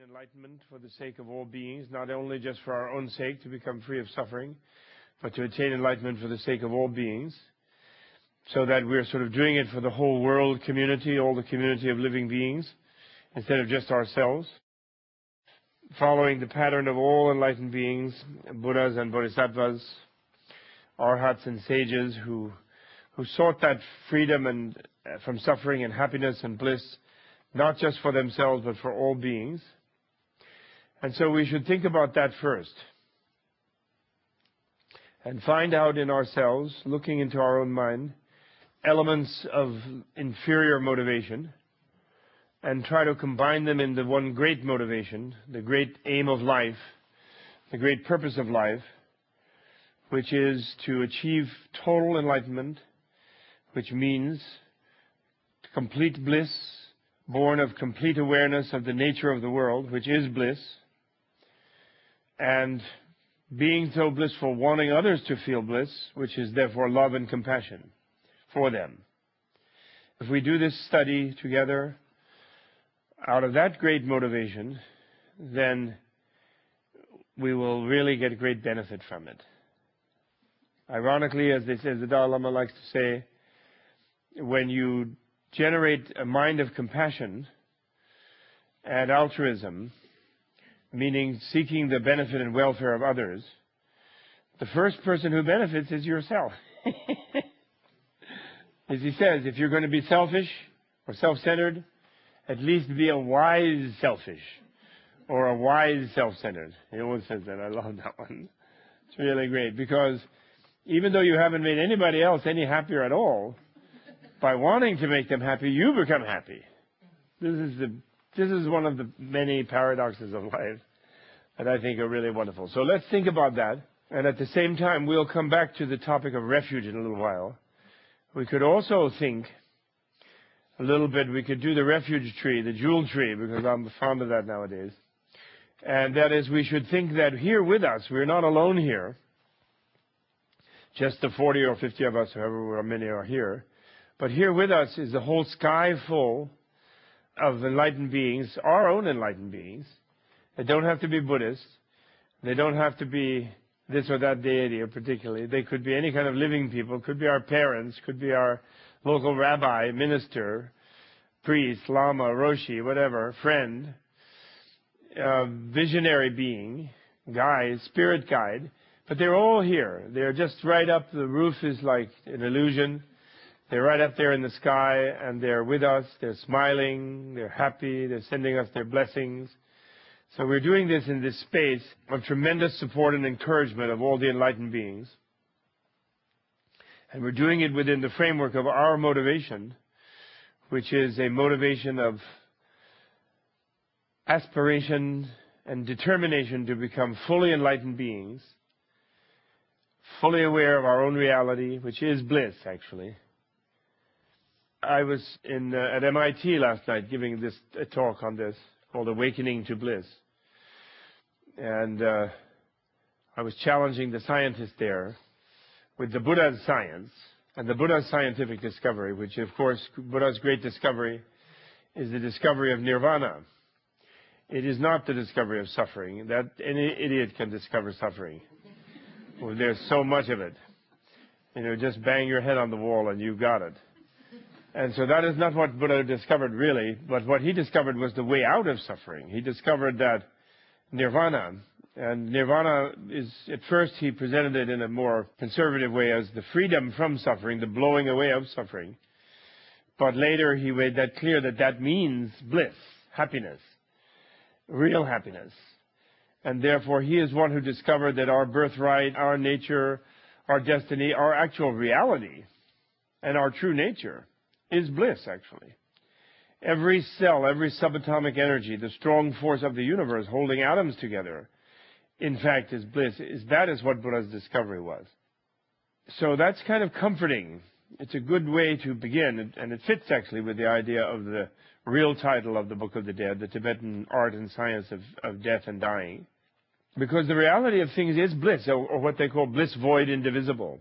attain enlightenment for the sake of all beings, not only just for our own sake to become free of suffering, but to attain enlightenment for the sake of all beings, so that we're sort of doing it for the whole world community, all the community of living beings, instead of just ourselves. Following the pattern of all enlightened beings, Buddhas and Bodhisattvas, Arhats and sages who sought that freedom and from suffering and happiness and bliss, not just for themselves but for all beings. And so we should think about that first and find out in ourselves, looking into our own mind, elements of inferior motivation and try to combine them into one great motivation, the great aim of life, the great purpose of life, which is to achieve total enlightenment, which means complete bliss, born of complete awareness of the nature of the world, which is bliss, and being so blissful, wanting others to feel bliss, which is therefore love and compassion for them. If we do this study together out of that great motivation, then we will really get great benefit from it. Ironically, as the Dalai Lama likes to say, when you generate a mind of compassion and altruism, meaning seeking the benefit and welfare of others, the first person who benefits is yourself. As he says, if you're going to be selfish or self-centered, at least be a wise selfish or a wise self-centered. He always says that. I love that one. It's really great, because even though you haven't made anybody else any happier at all, by wanting to make them happy, you become happy. This is one of the many paradoxes of life that I think are really wonderful. So let's think about that. And at the same time, we'll come back to the topic of refuge in a little while. We could also think a little bit, we could do the refuge tree, the jewel tree, because I'm fond of that nowadays. And that is, we should think that here with us, we're not alone here. Just the 40 or 50 of us, however many are here. But here with us is the whole sky full of enlightened beings, our own enlightened beings. They don't have to be Buddhists. They don't have to be this or that deity, or particularly. They could be any kind of living people, could be our parents, could be our local rabbi, minister, priest, lama, roshi, whatever, friend, visionary being, guide, spirit guide. But they're all here. They're just right up. The roof is like an illusion. They're right up there in the sky, and they're with us, they're smiling, they're happy, they're sending us their blessings. So we're doing this in this space of tremendous support and encouragement of all the enlightened beings. And we're doing it within the framework of our motivation, which is a motivation of aspiration and determination to become fully enlightened beings, fully aware of our own reality, which is bliss, actually. I was at MIT last night giving a talk on this called Awakening to Bliss. And I was challenging the scientists there with the Buddha's science and the Buddha's scientific discovery, which, of course, Buddha's great discovery is the discovery of nirvana. It is not the discovery of suffering. That any idiot can discover suffering. Well, there's so much of it. You know, just bang your head on the wall and you've got it. And so that is not what Buddha discovered, really, but what he discovered was the way out of suffering. He discovered that nirvana, and nirvana is, at first he presented it in a more conservative way as the freedom from suffering, the blowing away of suffering. But later he made that clear that that means bliss, happiness, real happiness. And therefore he is one who discovered that our birthright, our nature, our destiny, our actual reality, and our true nature is bliss, actually. Every cell, every subatomic energy, the strong force of the universe holding atoms together, in fact, is bliss. That is what Buddha's discovery was. So that's kind of comforting. It's a good way to begin, and it fits actually with the idea of the real title of the Book of the Dead, the Tibetan Art and Science of Death and Dying. Because the reality of things is bliss, or what they call bliss void indivisible.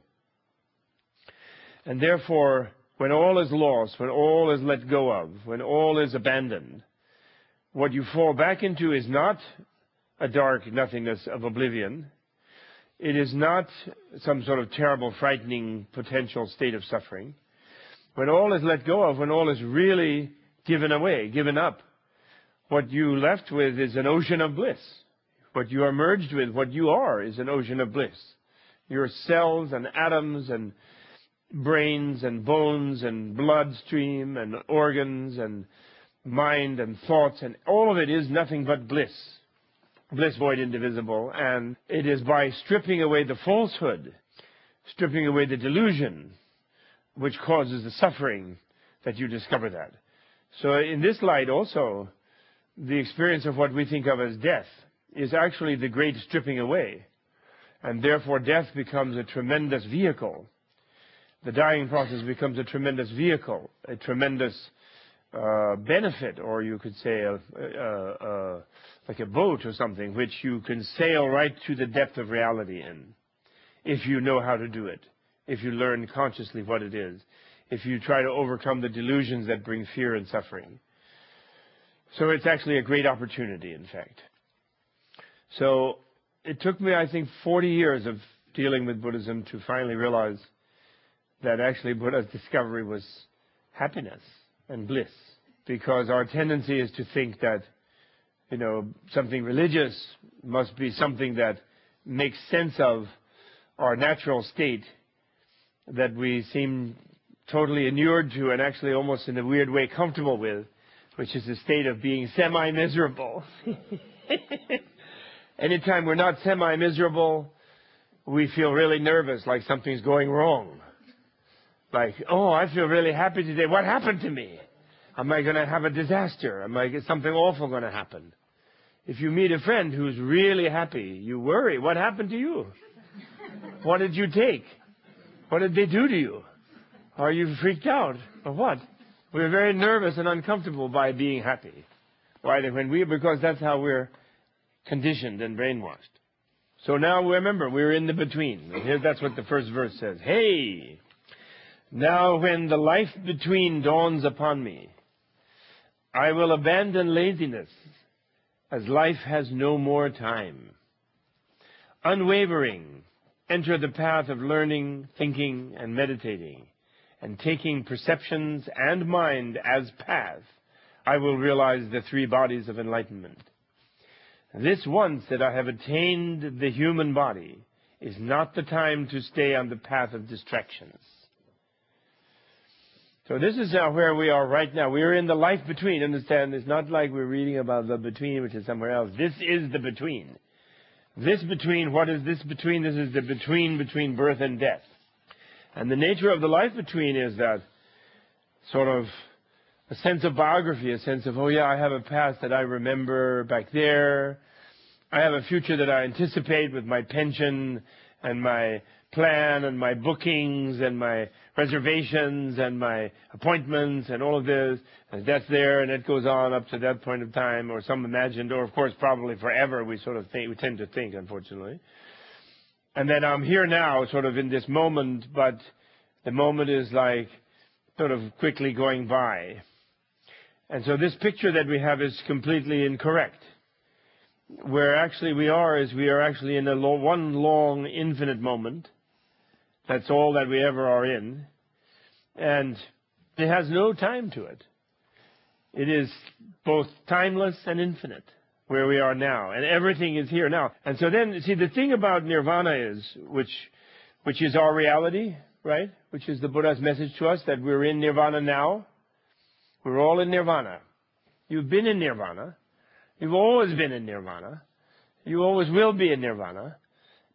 And therefore, when all is lost, when all is let go of, when all is abandoned, what you fall back into is not a dark nothingness of oblivion. It is not some sort of terrible, frightening, potential state of suffering. When all is let go of, when all is really given away, given up, what you left with is an ocean of bliss. What you are merged with, what you are, is an ocean of bliss. Your cells and atoms and brains and bones and bloodstream and organs and mind and thoughts and all of it is nothing but bliss. Bliss void indivisible. And it is by stripping away the falsehood, stripping away the delusion, which causes the suffering, that you discover that. So in this light also, the experience of what we think of as death is actually the great stripping away. And therefore death becomes a tremendous vehicle. The dying process becomes a tremendous vehicle, a tremendous benefit, or you could say like a boat or something, which you can sail right to the depth of reality in, if you know how to do it, if you learn consciously what it is, if you try to overcome the delusions that bring fear and suffering. So it's actually a great opportunity, in fact. So it took me, I think, 40 years of dealing with Buddhism to finally realize that actually Buddha's discovery was happiness and bliss. Because our tendency is to think that, you know, something religious must be something that makes sense of our natural state that we seem totally inured to and actually almost in a weird way comfortable with, which is the state of being semi-miserable. Anytime we're not semi-miserable, we feel really nervous, like something's going wrong. Like, oh, I feel really happy today. What happened to me? Am I going to have a disaster? Is something awful going to happen? If you meet a friend who's really happy, you worry. What happened to you? What did you take? What did they do to you? Are you freaked out or what? We're very nervous and uncomfortable by being happy. Why? Because that's how we're conditioned and brainwashed. So now remember, we're in the between. And here, that's what the first verse says. Hey! Now when the life between dawns upon me, I will abandon laziness, as life has no more time. Unwavering, enter the path of learning, thinking, and meditating, and taking perceptions and mind as path, I will realize the three bodies of enlightenment. This once that I have attained the human body is not the time to stay on the path of distractions. So this is where we are right now. We are in the life between. Understand, it's not like we're reading about the between, which is somewhere else. This is the between. This between, what is this between? This is the between between birth and death. And the nature of the life between is that sort of a sense of biography, a sense of, oh yeah, I have a past that I remember back there. I have a future that I anticipate with my pension and my plan and my bookings and my reservations and my appointments and all of this. And that's there, and it goes on up to that point of time, or some imagined, or of course probably forever, we tend to think, unfortunately. And then I'm here now, sort of in this moment, but the moment is like sort of quickly going by. And so this picture that we have is completely incorrect. Where actually we are actually in one long infinite moment. That's all that we ever are in. And it has no time to it. It is both timeless and infinite, where we are now. And everything is here now. And so then, see, the thing about nirvana is, which is our reality, right? Which is the Buddha's message to us, that we're in nirvana now. We're all in nirvana. You've been in nirvana. You've always been in nirvana. You always will be in nirvana.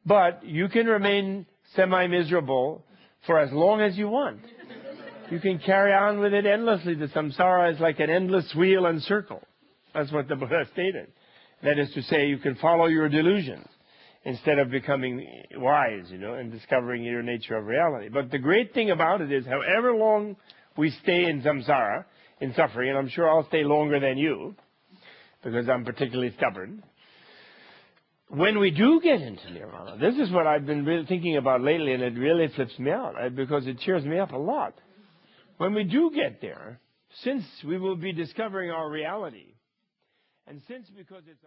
But you can remain semi-miserable for as long as you want. You can carry on with it endlessly. The samsara is like an endless wheel and circle. That's what the Buddha stated. That is to say, you can follow your delusions instead of becoming wise, you know, and discovering your nature of reality. But the great thing about it is, however long we stay in samsara, in suffering, and I'm sure I'll stay longer than you, because I'm particularly stubborn. When we do get into nirvana, this is what I've been really thinking about lately, and it really flips me out, because it cheers me up a lot. When we do get there, since we will be discovering our reality, And since because it's